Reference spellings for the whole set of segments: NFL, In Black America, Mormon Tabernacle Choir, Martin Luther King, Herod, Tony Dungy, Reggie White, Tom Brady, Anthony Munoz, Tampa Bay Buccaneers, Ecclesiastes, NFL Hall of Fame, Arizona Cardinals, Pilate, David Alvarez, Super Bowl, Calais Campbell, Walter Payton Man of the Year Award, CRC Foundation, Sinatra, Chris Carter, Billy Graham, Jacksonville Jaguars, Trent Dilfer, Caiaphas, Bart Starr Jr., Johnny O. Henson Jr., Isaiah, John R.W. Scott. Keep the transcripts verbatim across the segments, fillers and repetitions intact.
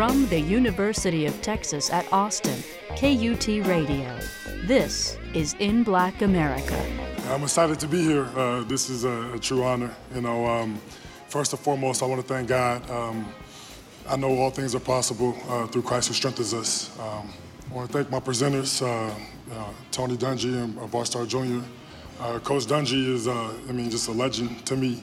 From the University of Texas at Austin, K U T Radio, this is In Black America. I'm excited to be here. Uh, this is a, a true honor. You know, um, first and foremost, I want to thank God. Um, I know all things are possible uh, through Christ who strengthens us. Um, I want to thank my presenters, uh, uh, Tony Dungy and uh, Bart Starr Junior Uh, Coach Dungy is, uh, I mean, just a legend to me.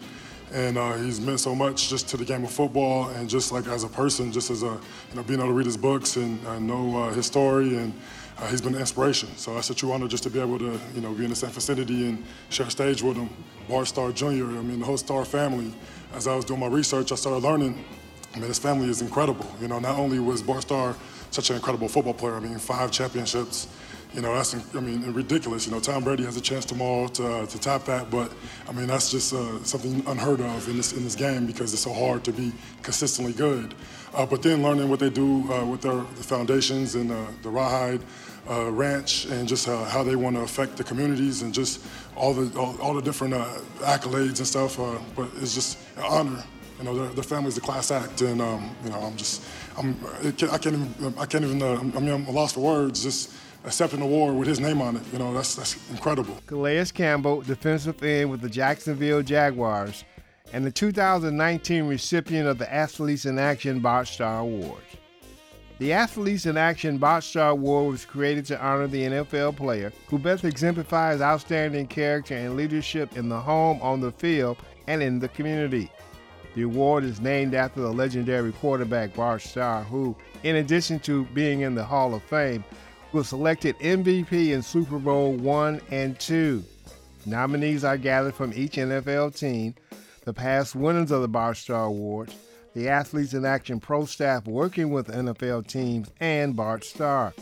And uh, he's meant so much just to the game of football and just like as a person, just as a, you know, being able to read his books and uh, know uh, his story, and uh, he's been an inspiration. So that's a true honor just to be able to, you know, be in the same vicinity and share stage with him. Bart Starr Junior, I mean, the whole Starr family, as I was doing my research, I started learning, I mean, his family is incredible. You know, not only was Bart Starr such an incredible football player, I mean, five championships. You know, that's, I mean, ridiculous. You know, Tom Brady has a chance tomorrow to, uh, to top that, but, I mean, that's just uh, something unheard of in this in this game because it's so hard to be consistently good. Uh, but then learning what they do uh, with their the foundations and uh, the Rawhide uh, Ranch and just uh, how they want to affect the communities and just all the all, all the different uh, accolades and stuff, uh, but it's just an honor. You know, their, their family's a class act, and, um, you know, I'm just, I'm, it can, I can't even, I can't even, uh, I mean, I'm lost for words, just accepting an award with his name on it. You know, that's that's incredible. Calais Campbell, defensive end with the Jacksonville Jaguars, and the two thousand nineteen recipient of the Athletes in Action Bart Starr Award. The Athletes in Action Bart Starr Award was created to honor the N F L player who best exemplifies outstanding character and leadership in the home, on the field, and in the community. The award is named after the legendary quarterback Bart Starr, who, in addition to being in the Hall of Fame, was selected M V P in Super Bowl one and two. Nominees are gathered from each N F L team, the past winners of the Bart Starr Awards, the Athletes in Action pro staff working with N F L teams, and Bart Starr.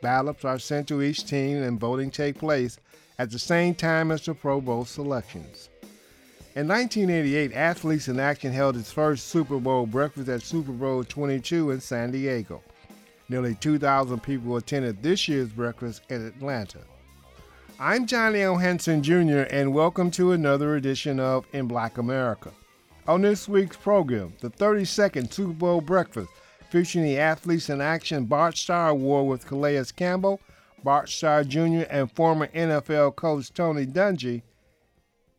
Ballots are sent to each team and voting take place at the same time as the Pro Bowl selections. In nineteen eighty-eight, Athletes in Action held its first Super Bowl breakfast at Super Bowl twenty-two in San Diego. Nearly two thousand people attended this year's breakfast in Atlanta. I'm Johnny O. Henson Junior, and welcome to another edition of In Black America. On this week's program, the thirty-second Super Bowl breakfast featuring the Athletes in Action Bart Starr Award with Calais Campbell, Bart Starr Junior, and former N F L coach Tony Dungy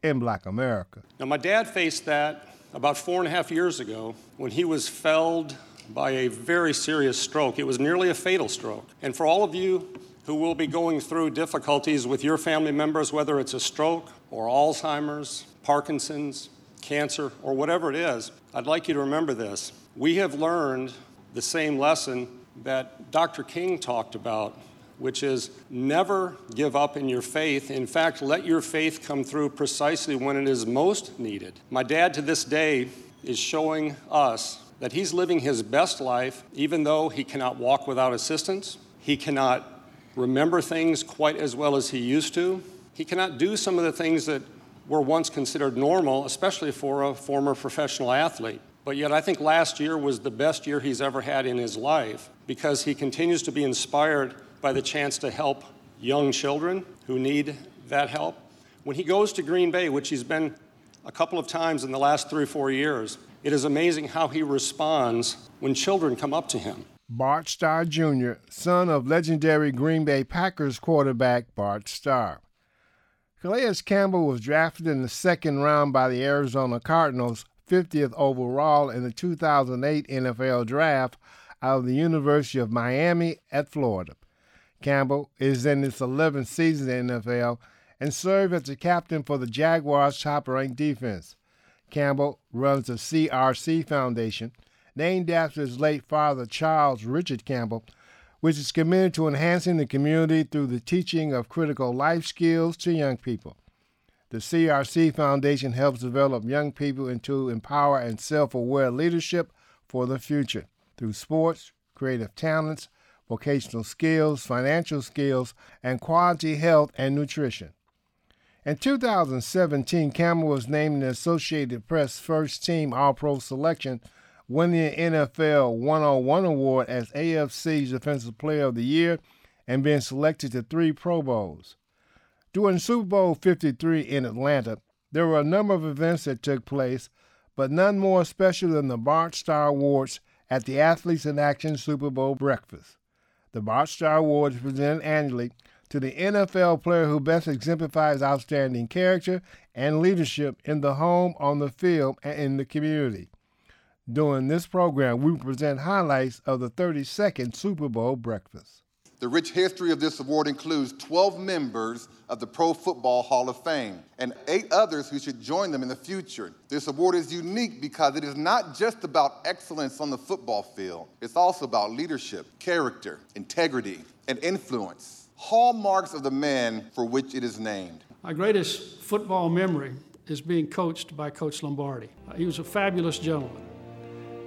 in Black America. Now, my dad faced that about four and a half years ago when he was felled by a very serious stroke. It was nearly a fatal stroke. And for all of you who will be going through difficulties with your family members, whether it's a stroke or Alzheimer's, Parkinson's, cancer, or whatever it is, I'd like you to remember this. We have learned the same lesson that Doctor King talked about, which is never give up in your faith. In fact, let your faith come through precisely when it is most needed. My dad to this day is showing us that he's living his best life, even though he cannot walk without assistance. He cannot remember things quite as well as he used to. He cannot do some of the things that were once considered normal, especially for a former professional athlete. But yet I think last year was the best year he's ever had in his life because he continues to be inspired by the chance to help young children who need that help. When he goes to Green Bay, which he's been a couple of times in the last three or four years, it is amazing how he responds when children come up to him. Bart Starr Junior, son of legendary Green Bay Packers quarterback Bart Starr. Calais Campbell was drafted in the second round by the Arizona Cardinals, fiftieth overall in the two thousand eight N F L Draft out of the University of Miami at Florida. Campbell is in his eleventh season in the N F L and served as the captain for the Jaguars' top-ranked defense. Campbell runs the C R C Foundation, named after his late father Charles Richard Campbell, which is committed to enhancing the community through the teaching of critical life skills to young people. The C R C Foundation helps develop young people into empowered and self-aware leadership for the future through sports, creative talents, vocational skills, financial skills, and quality health and nutrition. In two thousand seventeen, Campbell was named in the Associated Press First Team All-Pro Selection, winning the N F L one oh one Award as A F C's Defensive Player of the Year and being selected to three Pro Bowls. During Super Bowl fifty-three in Atlanta, there were a number of events that took place, but none more special than the Bart Starr Awards at the Athletes in Action Super Bowl breakfast. The Bart Starr Award is presented annually to the N F L player who best exemplifies outstanding character and leadership in the home, on the field, and in the community. During this program, we present highlights of the thirty-second Super Bowl breakfast. The rich history of this award includes twelve members of the Pro Football Hall of Fame and eight others who should join them in the future. This award is unique because it is not just about excellence on the football field. It's also about leadership, character, integrity, and influence, hallmarks of the man for which it is named. My greatest football memory is being coached by Coach Lombardi. He was a fabulous gentleman.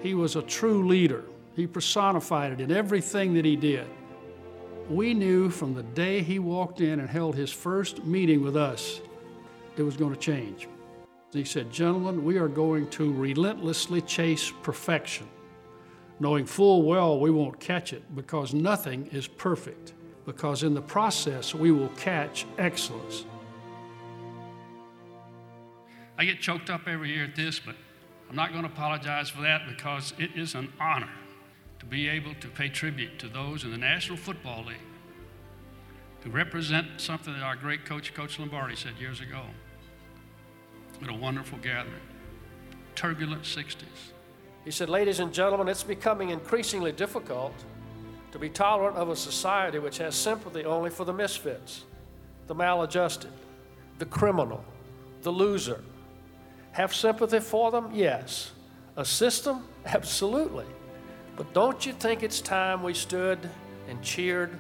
He was a true leader. He personified it in everything that he did. We knew from the day he walked in and held his first meeting with us, it was going to change. He said, "Gentlemen, we are going to relentlessly chase perfection, knowing full well we won't catch it because nothing is perfect, because in the process we will catch excellence." I get choked up every year at this, but I'm not going to apologize for that because it is an honor to be able to pay tribute to those in the National Football League who represent something that our great coach, Coach Lombardi, said years ago at a wonderful gathering, turbulent sixties. He said, "Ladies and gentlemen, it's becoming increasingly difficult to be tolerant of a society which has sympathy only for the misfits, the maladjusted, the criminal, the loser. Have sympathy for them? Yes. Assist them? Absolutely. But don't you think it's time we stood and cheered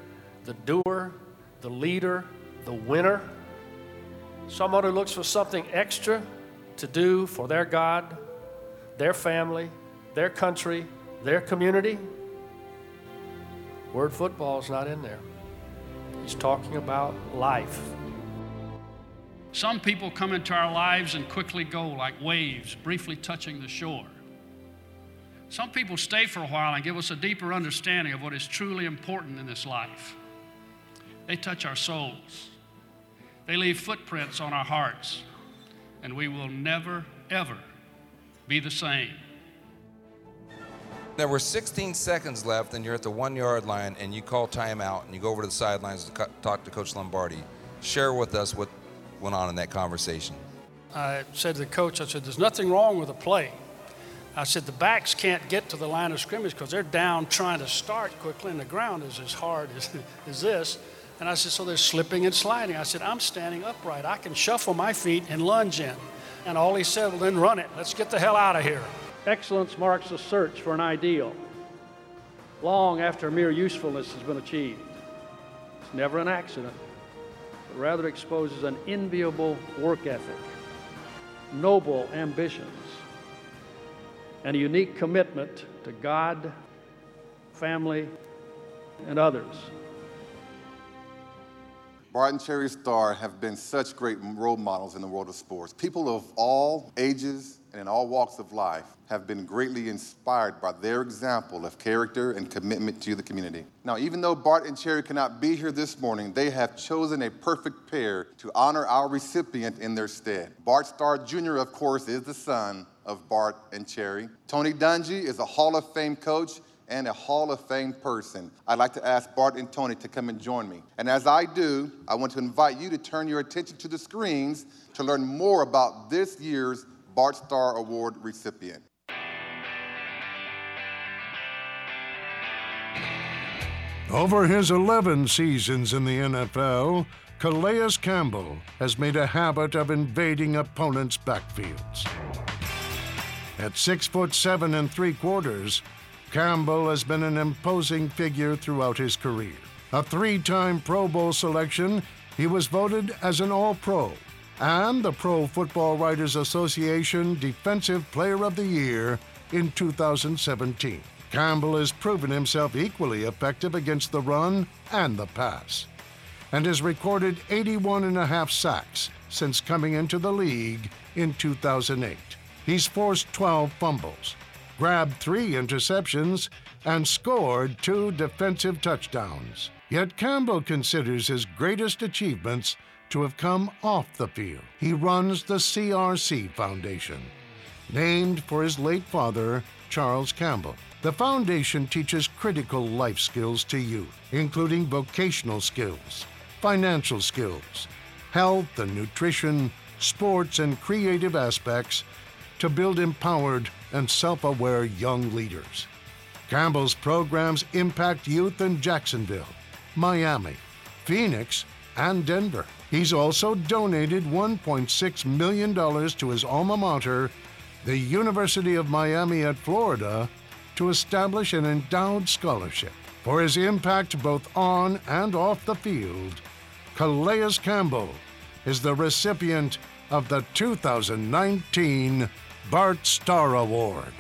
the doer, the leader, the winner? Someone who looks for something extra to do for their God, their family, their country, their community?" Word football is not in there. He's talking about life. Some people come into our lives and quickly go like waves, briefly touching the shore. Some people stay for a while and give us a deeper understanding of what is truly important in this life. They touch our souls. They leave footprints on our hearts, and we will never, ever be the same. There were sixteen seconds left, and you're at the one-yard line, and you call timeout, and you go over to the sidelines to talk to Coach Lombardi. Share with us what went on in that conversation. I said to the coach, I said, "There's nothing wrong with the play." I said, "The backs can't get to the line of scrimmage because they're down trying to start quickly, and the ground is as hard as, as this." And I said, "So they're slipping and sliding." I said, "I'm standing upright. I can shuffle my feet and lunge in." And all he said, "Well, then run it. Let's get the hell out of here." Excellence marks a search for an ideal long after mere usefulness has been achieved. It's never an accident, but rather exposes an enviable work ethic, noble ambitions, and a unique commitment to God, family, and others. Bart and Cherry Starr have been such great role models in the world of sports. People of all ages and in all walks of life have been greatly inspired by their example of character and commitment to the community. Now, even though Bart and Cherry cannot be here this morning, they have chosen a perfect pair to honor our recipient in their stead. Bart Starr Junior, of course, is the son of Bart and Cherry. Tony Dungy is a Hall of Fame coach and a Hall of Fame person. I'd like to ask Bart and Tony to come and join me. And as I do, I want to invite you to turn your attention to the screens to learn more about this year's Bart Starr Award recipient. Over his eleven seasons in the N F L, Calais Campbell has made a habit of invading opponents' backfields. At six foot seven and three quarters, Campbell has been an imposing figure throughout his career. A three-time Pro Bowl selection, he was voted as an All-Pro and the Pro Football Writers Association Defensive Player of the Year in two thousand seventeen. Campbell has proven himself equally effective against the run and the pass, and has recorded eighty-one and a half sacks since coming into the league in two thousand eight. He's forced twelve fumbles, grabbed three interceptions, and scored two defensive touchdowns. Yet Campbell considers his greatest achievements to have come off the field. He runs the C R C Foundation, named for his late father, Charles Campbell. The foundation teaches critical life skills to youth, including vocational skills, financial skills, health and nutrition, sports and creative aspects to build empowered and self-aware young leaders. Campbell's programs impact youth in Jacksonville, Miami, Phoenix, and Denver. He's also donated one point six million dollars to his alma mater, the University of Miami at Florida, to establish an endowed scholarship. For his impact both on and off the field, Calais Campbell is the recipient of the two thousand nineteen Bart Starr Award.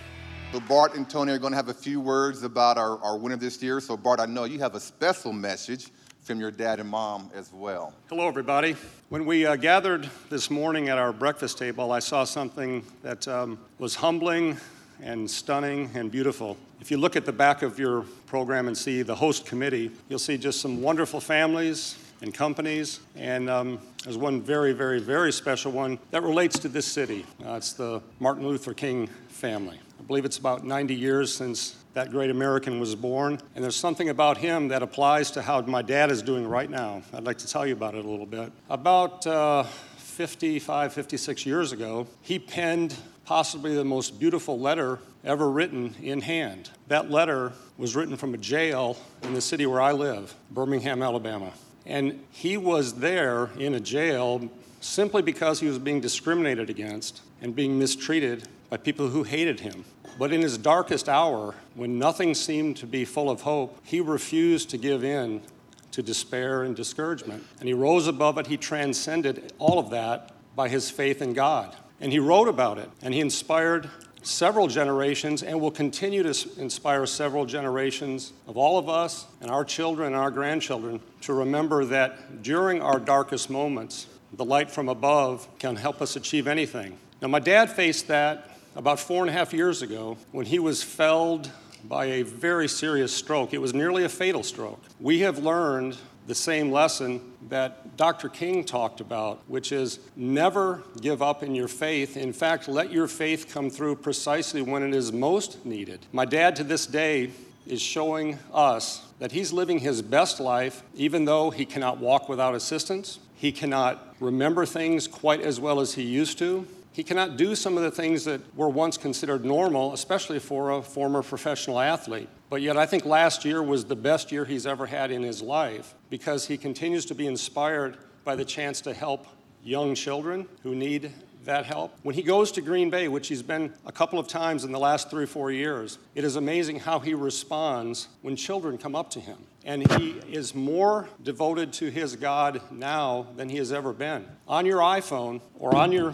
So Bart and Tony are going to have a few words about our, our winner this year. So Bart, I know you have a special message from your dad and mom as well. Hello, everybody. When we uh, gathered this morning at our breakfast table, I saw something that um, was humbling and stunning and beautiful. If you look at the back of your program and see the host committee, you'll see just some wonderful families and companies, and um, there's one very, very, very special one that relates to this city. Uh, it's the Martin Luther King family. I believe it's about ninety years since that great American was born, and there's something about him that applies to how my dad is doing right now. I'd like to tell you about it a little bit. About uh, fifty-five, fifty-six years ago, he penned possibly the most beautiful letter ever written in hand. That letter was written from a jail in the city where I live, Birmingham, Alabama. And he was there in a jail simply because he was being discriminated against and being mistreated by people who hated him. But in his darkest hour, when nothing seemed to be full of hope, he refused to give in to despair and discouragement. And he rose above it. He transcended all of that by his faith in God. And he wrote about it, and he inspired several generations and will continue to inspire several generations of all of us and our children and our grandchildren to remember that during our darkest moments, the light from above can help us achieve anything. Now, my dad faced that about four and a half years ago when he was felled by a very serious stroke. It was nearly a fatal stroke. We have learned the same lesson that Doctor King talked about, which is never give up in your faith. In fact, let your faith come through precisely when it is most needed. My dad to this day is showing us that he's living his best life, even though he cannot walk without assistance. He cannot remember things quite as well as he used to. He cannot do some of the things that were once considered normal, especially for a former professional athlete. But yet I think last year was the best year he's ever had in his life because he continues to be inspired by the chance to help young children who need that help. When he goes to Green Bay, which he's been a couple of times in the last three or four years, it is amazing how he responds when children come up to him. And he is more devoted to his God now than he has ever been. On your iPhone or on your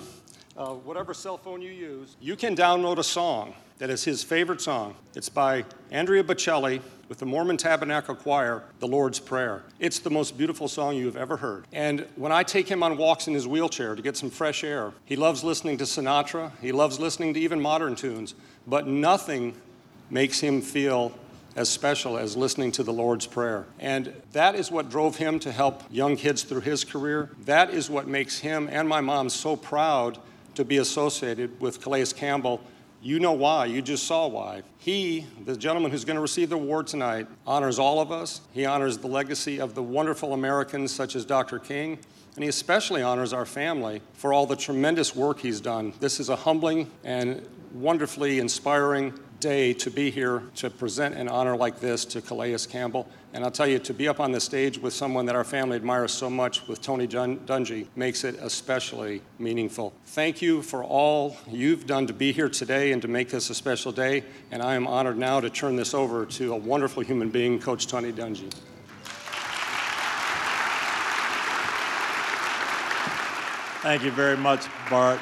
Uh, whatever cell phone you use, you can download a song that is his favorite song. It's by Andrea Bocelli with the Mormon Tabernacle Choir, The Lord's Prayer. It's the most beautiful song you've ever heard. And when I take him on walks in his wheelchair to get some fresh air, he loves listening to Sinatra. He loves listening to even modern tunes. But nothing makes him feel as special as listening to the Lord's Prayer. And that is what drove him to help young kids through his career. That is what makes him and my mom so proud to be associated with Calais Campbell. You know why, you just saw why. He, the gentleman who's going to receive the award tonight, honors all of us. He honors the legacy of the wonderful Americans such as Doctor King, and he especially honors our family for all the tremendous work he's done. This is a humbling and wonderfully inspiring day to be here to present an honor like this to Calais Campbell. And I'll tell you, to be up on the stage with someone that our family admires so much, with Tony Dun- Dungy, makes it especially meaningful. Thank you for all you've done to be here today and to make this a special day. And I am honored now to turn this over to a wonderful human being, Coach Tony Dungy. Thank you very much, Bart.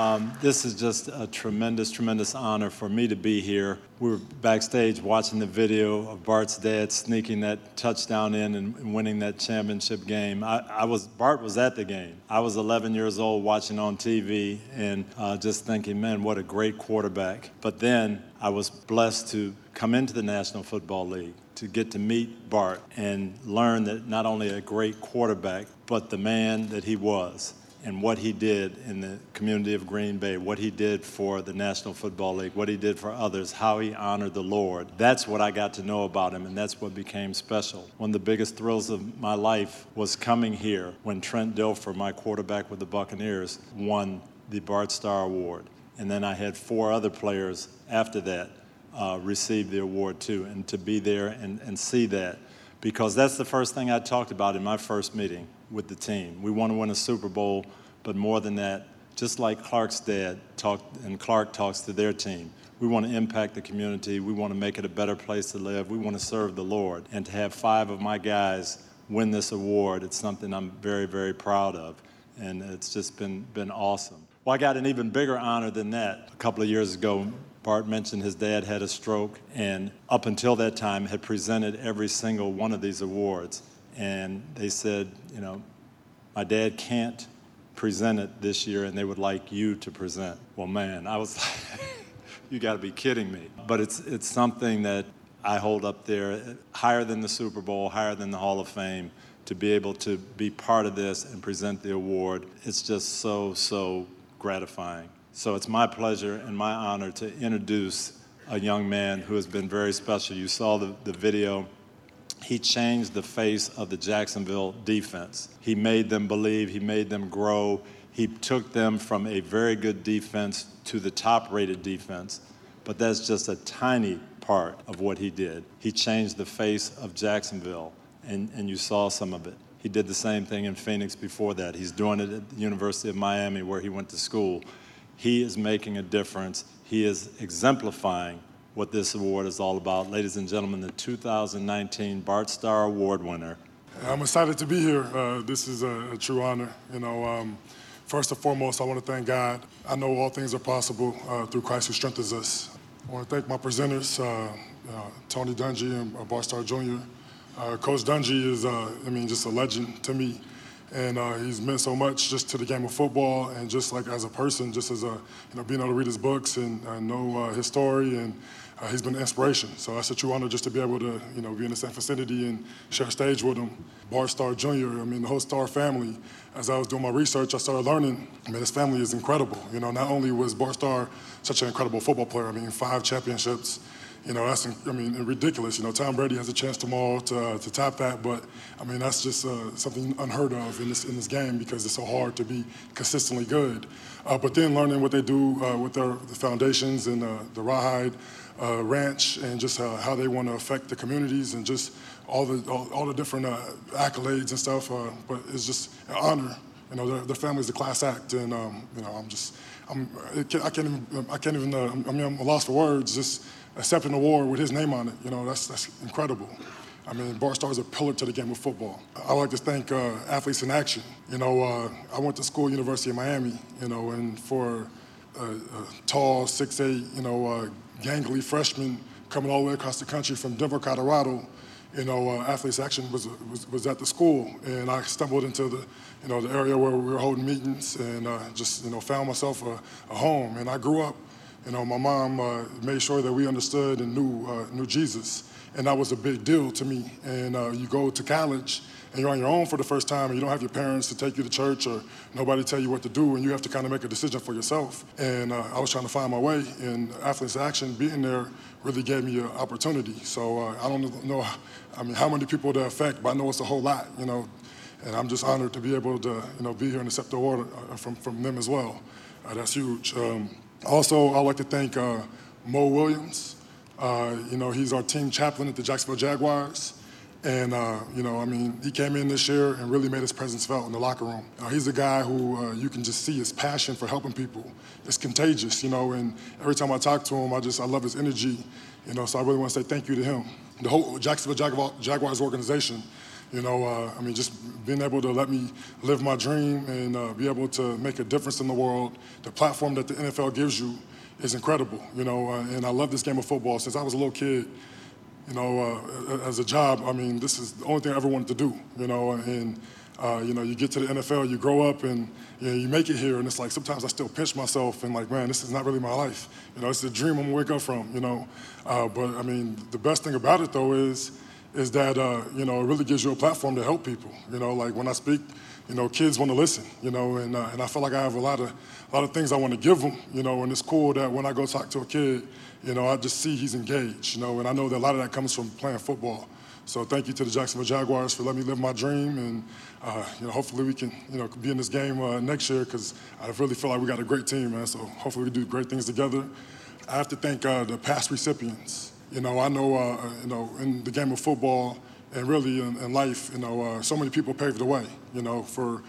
Um, this is just a tremendous, tremendous honor for me to be here. We were backstage watching the video of Bart's dad sneaking that touchdown in and winning that championship game. I, I was Bart was at the game. I was eleven years old watching on T V and uh, just thinking, man, what a great quarterback. But then I was blessed to come into the National Football League, to get to meet Bart and learn that not only a great quarterback, but the man that he was. and what he did in the community of Green Bay, what he did for the National Football League, what he did for others, how he honored the Lord. That's what I got to know about him, and that's what became special. One of the biggest thrills of my life was coming here when Trent Dilfer, my quarterback with the Buccaneers, won the Bart Starr Award. And then I had four other players after that uh, receive the award too, and to be there and, and see that, because that's the first thing I talked about in my first meeting with the team. We want to win a Super Bowl, but more than that, just like Clark's dad talked and Clark talks to their team, we want to impact the community. We want to make it a better place to live. We want to serve the Lord. And to have five of my guys win this award, it's something I'm very, very proud of. And it's just been been awesome. Well, I got an even bigger honor than that. A couple of years ago, Bart mentioned his dad had a stroke, and up until that time had presented every single one of these awards. And they said, you know, my dad can't present it this year, and they would like you to present. Well, man, I was like, you got to be kidding me. But it's it's something that I hold up there, higher than the Super Bowl, higher than the Hall of Fame, to be able to be part of this and present the award. It's just so, so gratifying. So it's my pleasure and my honor to introduce a young man who has been very special. You saw the, the video. He changed the face of the Jacksonville defense. He made them believe, he made them grow. He took them from a very good defense to the top-rated defense, but that's just a tiny part of what he did. He changed the face of Jacksonville, and, and you saw some of it. He did the same thing in Phoenix before that. He's doing it at the University of Miami, where he went to school. He is making a difference. He is exemplifying what this award is all about. Ladies and gentlemen, the two thousand nineteen Bart Starr Award winner. I'm excited to be here. Uh, this is a, a true honor. You know, um, first and foremost, I want to thank God. I know all things are possible uh, through Christ who strengthens us. I want to thank my presenters, uh, uh, Tony Dungy and uh, Bart Starr Junior Uh, Coach Dungy is, uh, I mean, just a legend to me. And uh, he's meant so much just to the game of football, and just like as a person, just as a, you know, being able to read his books and uh, know uh, his story, and uh, he's been an inspiration. So that's a true honor just to be able to, you know, be in the same vicinity and share stage with him. Bart Starr Junior, I mean, the whole Starr family, as I was doing my research, I started learning, I mean, his family is incredible. You know, not only was Bart Starr such an incredible football player, I mean, five championships. You know, that's, I mean, ridiculous. You know, Tom Brady has a chance tomorrow to, uh, to top that, but, I mean, that's just uh, something unheard of in this in this game, because it's so hard to be consistently good. Uh, but then learning what they do uh, with their the foundations and uh, the Rawhide uh, Ranch, and just uh, how they want to affect the communities, and just all the all, all the different uh, accolades and stuff. Uh, but it's just an honor. You know, their, their family's a class act, and, um, you know, I'm just, I'm, I can't even, I can't even, uh, I mean, I'm lost for words, just accepting an award with his name on it. You know, that's that's incredible. I mean, Bart Starr is a pillar to the game of football. I like to thank uh, Athletes in Action. You know, uh, I went to school, University of Miami, you know, and for a, a tall, six foot eight, you know, uh, gangly freshman coming all the way across the country from Denver, Colorado, you know, uh, Athletes in Action was, was was at the school, and I stumbled into the, you know, the area where we were holding meetings, and uh, just, you know, found myself a, a home, and I grew up. You know, my mom uh, made sure that we understood and knew uh, knew Jesus, and that was a big deal to me. And uh, you go to college, and you're on your own for the first time, and you don't have your parents to take you to church, or nobody tell you what to do, and you have to kind of make a decision for yourself. And uh, I was trying to find my way, and Athletes in Action being there really gave me an opportunity. So uh, I don't know, I mean, how many people that affect, but I know it's a whole lot, you know. And I'm just honored to be able to, you know, be here and accept the award from, from them as well. Uh, that's huge. Um, Also, I'd like to thank uh, Mo Williams. Uh, you know, he's our team chaplain at the Jacksonville Jaguars. And, uh, you know, I mean, he came in this year and really made his presence felt in the locker room. Uh, he's a guy who uh, you can just see his passion for helping people. It's contagious, you know, and every time I talk to him, I just, I love his energy, you know, so I really want to say thank you to him. The whole Jacksonville Jagu- Jaguars organization, you know, uh, I mean, just being able to let me live my dream and uh, be able to make a difference in the world. The platform that the N F L gives you is incredible, you know, uh, and I love this game of football. Since I was a little kid, you know, uh, as a job, I mean, this is the only thing I ever wanted to do, you know, and, uh, you know, you get to the N F L, you grow up, and, you know, you make it here, and it's like sometimes I still pinch myself and like, man, this is not really my life. You know, it's the dream I'm going to wake up from, you know. Uh, but, I mean, the best thing about it, though, is, is that, uh, you know, it really gives you a platform to help people. You know, like when I speak, you know, kids want to listen, you know, and uh, and I feel like I have a lot of a lot of things I want to give them, you know, and it's cool that when I go talk to a kid, you know, I just see he's engaged, you know, and I know that a lot of that comes from playing football. So thank you to the Jacksonville Jaguars for letting me live my dream, and uh, you know, hopefully we can, you know, be in this game uh, next year, because I really feel like we got a great team, man. So hopefully we do great things together. I have to thank uh, the past recipients. You know, I know, uh, you know, in the game of football, and really in, in life, you know, uh, so many people paved the way, you know, for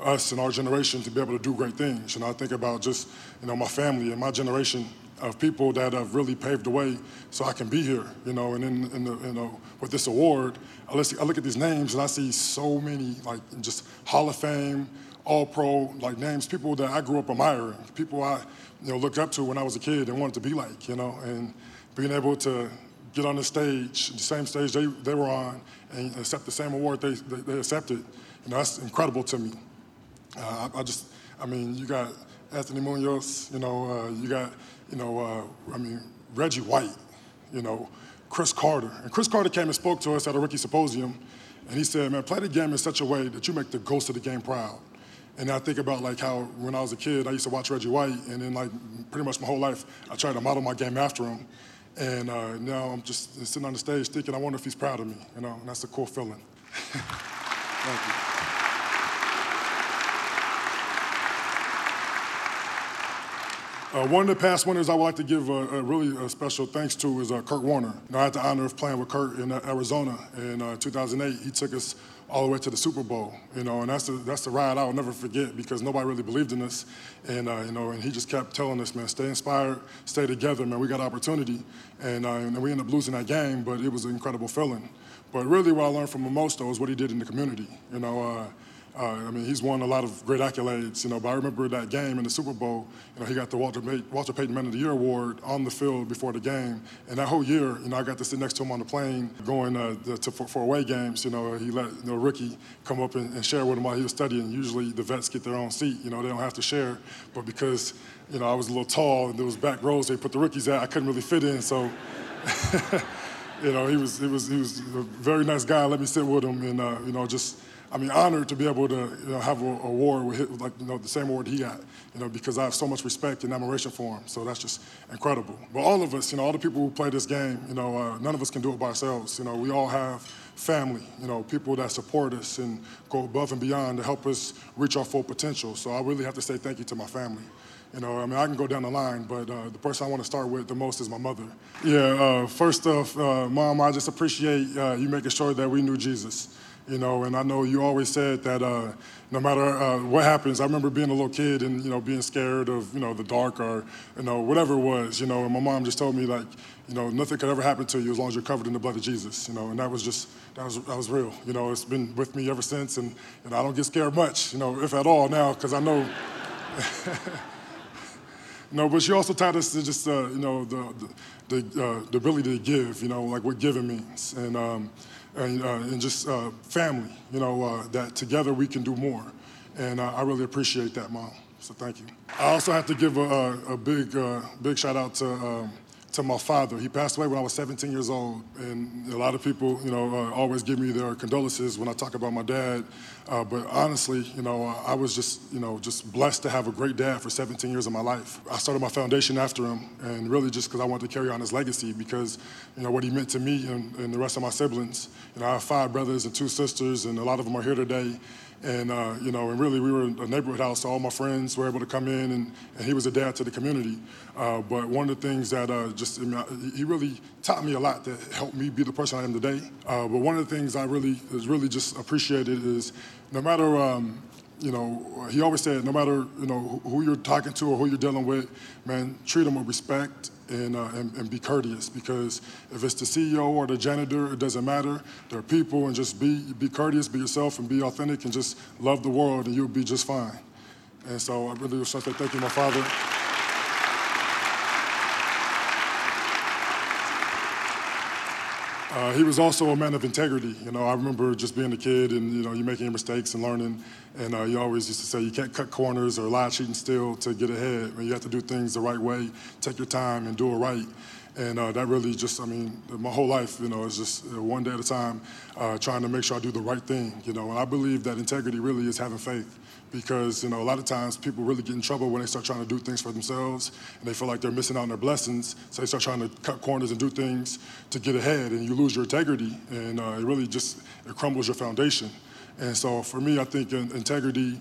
us and our generation to be able to do great things. You know, I think about just, you know, my family and my generation of people that have really paved the way so I can be here, you know, and in, in the, you know, with this award, I look, I look at these names and I see so many, like, just Hall of Fame, All-Pro, like, names, people that I grew up admiring, people I, you know, looked up to when I was a kid and wanted to be like, you know, and being able to get on the stage, the same stage they, they were on, and accept the same award they they, they accepted. You know, that's incredible to me. Uh, I, I just, I mean, you got Anthony Munoz, you know, uh, you got, you know, uh, I mean, Reggie White, you know, Chris Carter. And Chris Carter came and spoke to us at a rookie symposium, and he said, man, play the game in such a way that you make the ghost of the game proud. And I think about, like, how when I was a kid, I used to watch Reggie White, and then, like, pretty much my whole life, I tried to model my game after him. And uh, now I'm just sitting on the stage thinking, I wonder if he's proud of me, you know, and that's a cool feeling. Thank you. Uh, one of the past winners I would like to give a, a really a special thanks to is uh, Kirk Warner. You know, I had the honor of playing with Kirk in uh, Arizona in uh, two thousand eight. He took us all the way to the Super Bowl, you know, and that's the, that's the ride I'll never forget, because nobody really believed in us, and uh, you know, and he just kept telling us, man, stay inspired, stay together, man, we got opportunity, and, uh, and we ended up losing that game, but it was an incredible feeling. But really what I learned from him most, though, is what he did in the community, you know. Uh, Uh, I mean, he's won a lot of great accolades, you know, but I remember that game in the Super Bowl, you know, he got the Walter, May- Walter Payton Man of the Year Award on the field before the game. And that whole year, you know, I got to sit next to him on the plane going uh, to, for, for away games. You know, he let, you know, Ricky come up and, and share with him while he was studying. Usually the vets get their own seat, you know, they don't have to share. But because, you know, I was a little tall and there was back rows they put the rookies at, I couldn't really fit in, so... You know, he was he was he was a very nice guy. Let me sit with him, and uh, you know, just I mean, honored to be able to, you know, have an award with him, like, you know, the same award he got. You know, because I have so much respect and admiration for him. So that's just incredible. But all of us, you know, all the people who play this game, you know, uh, none of us can do it by ourselves. You know, we all have family, you know, people that support us and go above and beyond to help us reach our full potential. So I really have to say thank you to my family. You know, I mean, I can go down the line, but uh, the person I want to start with the most is my mother. Yeah, uh, first off, uh, Mom, I just appreciate uh, you making sure that we knew Jesus. You know, and I know you always said that uh, no matter uh, what happens, I remember being a little kid and, you know, being scared of, you know, the dark or, you know, whatever it was, you know, and my mom just told me, like, you know, nothing could ever happen to you as long as you're covered in the blood of Jesus, you know, and that was just, that was that was real. You know, it's been with me ever since, and, and I don't get scared much, you know, if at all now, because I know... No, but she also taught us to just, uh, you know, the the, the, uh, the ability to give, you know, like what giving means, and um, and, uh, and just uh, family, you know, uh, that together we can do more, and uh, I really appreciate that, Mom. So thank you. I also have to give a, a big uh, big shout out to um, to my father. He passed away when I was seventeen years old, and a lot of people, you know, uh, always give me their condolences when I talk about my dad. Uh, but honestly, you know, I was just, you know, just blessed to have a great dad for seventeen years of my life. I started my foundation after him, and really just because I wanted to carry on his legacy, because, you know, what he meant to me and, and the rest of my siblings. You know, I have five brothers and two sisters, and a lot of them are here today. And, uh, you know, and really we were a neighborhood house, so all my friends were able to come in, and, and he was a dad to the community. Uh, but one of the things that uh, just, I mean, I, he really taught me a lot that helped me be the person I am today. Uh, but one of the things I really, really just appreciated is, no matter, um, you know, he always said, no matter, you know, who you're talking to or who you're dealing with, man, treat them with respect and, uh, and, and be courteous, because if it's the C E O or the janitor, it doesn't matter. They're people, and just be be courteous, be yourself, and be authentic, and just love the world, and you'll be just fine. And so I really just want to thank you, my father. Uh, he was also a man of integrity. You know, I remember just being a kid, and, you know, you're making mistakes and learning. And uh, he always used to say, you can't cut corners or lie, cheat, and steal to get ahead. I mean, you have to do things the right way, take your time, and do it right. And uh, that really just, I mean, my whole life, you know, is just one day at a time uh, trying to make sure I do the right thing, you know. And I believe that integrity really is having faith because, you know, a lot of times people really get in trouble when they start trying to do things for themselves and they feel like they're missing out on their blessings. So they start trying to cut corners and do things to get ahead and you lose your integrity and uh, it really just, it crumbles your foundation. And so for me, I think integrity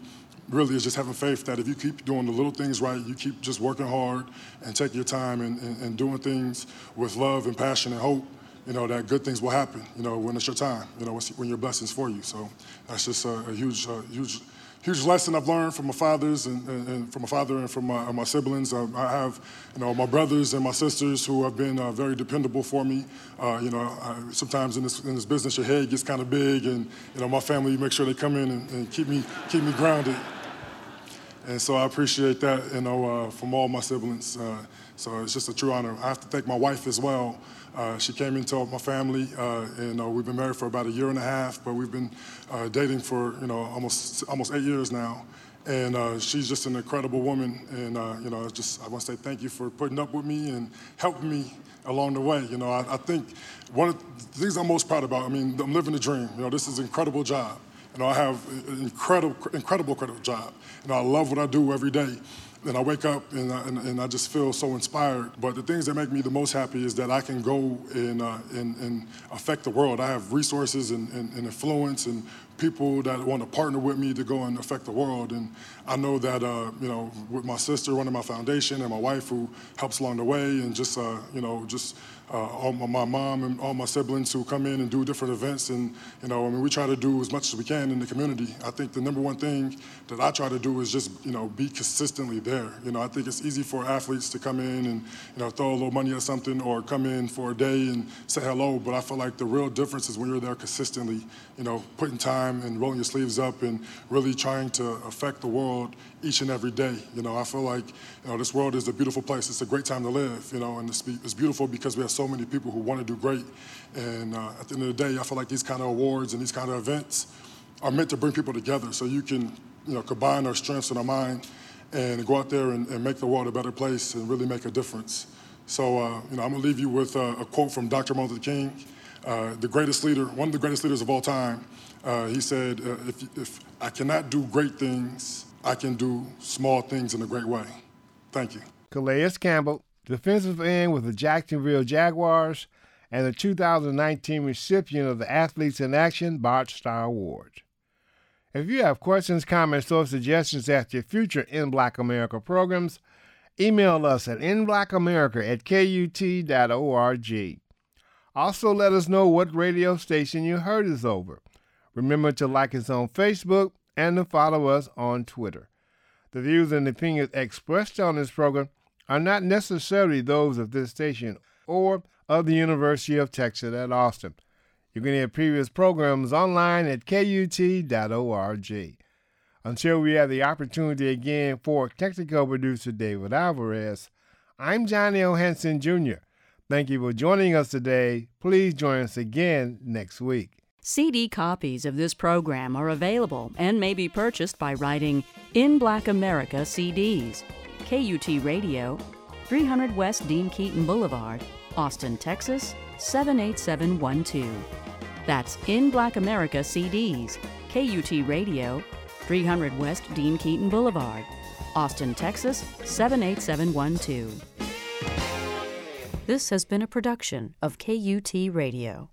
really is just having faith that if you keep doing the little things right, you keep just working hard and take your time and, and, and doing things with love and passion and hope, you know, that good things will happen, you know, when it's your time, you know, when your blessing's for you. So that's just a, a huge, a huge, huge lesson I've learned from my fathers and, and, and from my father and from my, my siblings. I, I have, you know, my brothers and my sisters who have been uh, very dependable for me. Uh, you know, I, sometimes in this in this business, your head gets kind of big, and you know, my family make sure they come in and, and keep me keep me grounded. And so I appreciate that, you know, uh, from all my siblings. Uh, so it's just a true honor. I have to thank my wife as well. Uh, she came into my family, uh, and uh, we've been married for about a year and a half, but we've been uh, dating for, you know, almost almost eight years now. And uh, she's just an incredible woman. And, uh, you know, just I want to say thank you for putting up with me and helping me along the way. You know, I, I think one of the things I'm most proud about, I mean, I'm living the dream. You know, this is an incredible job. You know, I have an incredible, incredible, incredible job. You know, I love what I do every day. And I wake up and I, and, and I just feel so inspired. But the things that make me the most happy is that I can go and uh, and, and affect the world. I have resources and, and, and influence and people that want to partner with me to go and affect the world. And I know that, uh, you know, with my sister running my foundation and my wife who helps along the way and just, uh, you know, just uh, all my, my mom and all my siblings who come in and do different events. And, you know, I mean, we try to do as much as we can in the community. I think the number one thing that I try to do is just, you know, be consistently there. You know, I think it's easy for athletes to come in and, you know, throw a little money at something or come in for a day and say hello. But I feel like the real difference is when you're there consistently, you know, putting time and rolling your sleeves up and really trying to affect the world each and every day. You know, I feel like, you know, this world is a beautiful place. It's a great time to live, you know, and it's beautiful because we have so many people who want to do great. And uh, at the end of the day, I feel like these kind of awards and these kind of events are meant to bring people together so you can, you know, combine our strengths and our mind and go out there and, and make the world a better place and really make a difference. So, uh, you know, I'm going to leave you with uh, a quote from Doctor Martin Luther King, uh, the greatest leader, one of the greatest leaders of all time. Uh, he said, uh, if, if I cannot do great things, I can do small things in a great way. Thank you. Calais Campbell, defensive end with the Jacksonville Jaguars and the two thousand nineteen recipient of the Athletes in Action Bart Starr Award. If you have questions, comments, or suggestions at your future In Black America programs, email us at in black america at k u t dot org. Also, let us know what radio station you heard us over. Remember to like us on Facebook and to follow us on Twitter. The views and opinions expressed on this program are not necessarily those of this station or of the University of Texas at Austin. You can hear previous programs online at k u t dot org. Until we have the opportunity again for technical producer David Alvarez, I'm Johnny O. Henson Junior Thank you for joining us today. Please join us again next week. C D copies of this program are available and may be purchased by writing In Black America C Ds, K U T Radio, three hundred West Dean Keaton Boulevard, Austin, Texas, seven eight seven one two. That's In Black America C Ds, K U T Radio, three hundred West Dean Keaton Boulevard, Austin, Texas, seven eight seven one two. This has been a production of K U T Radio.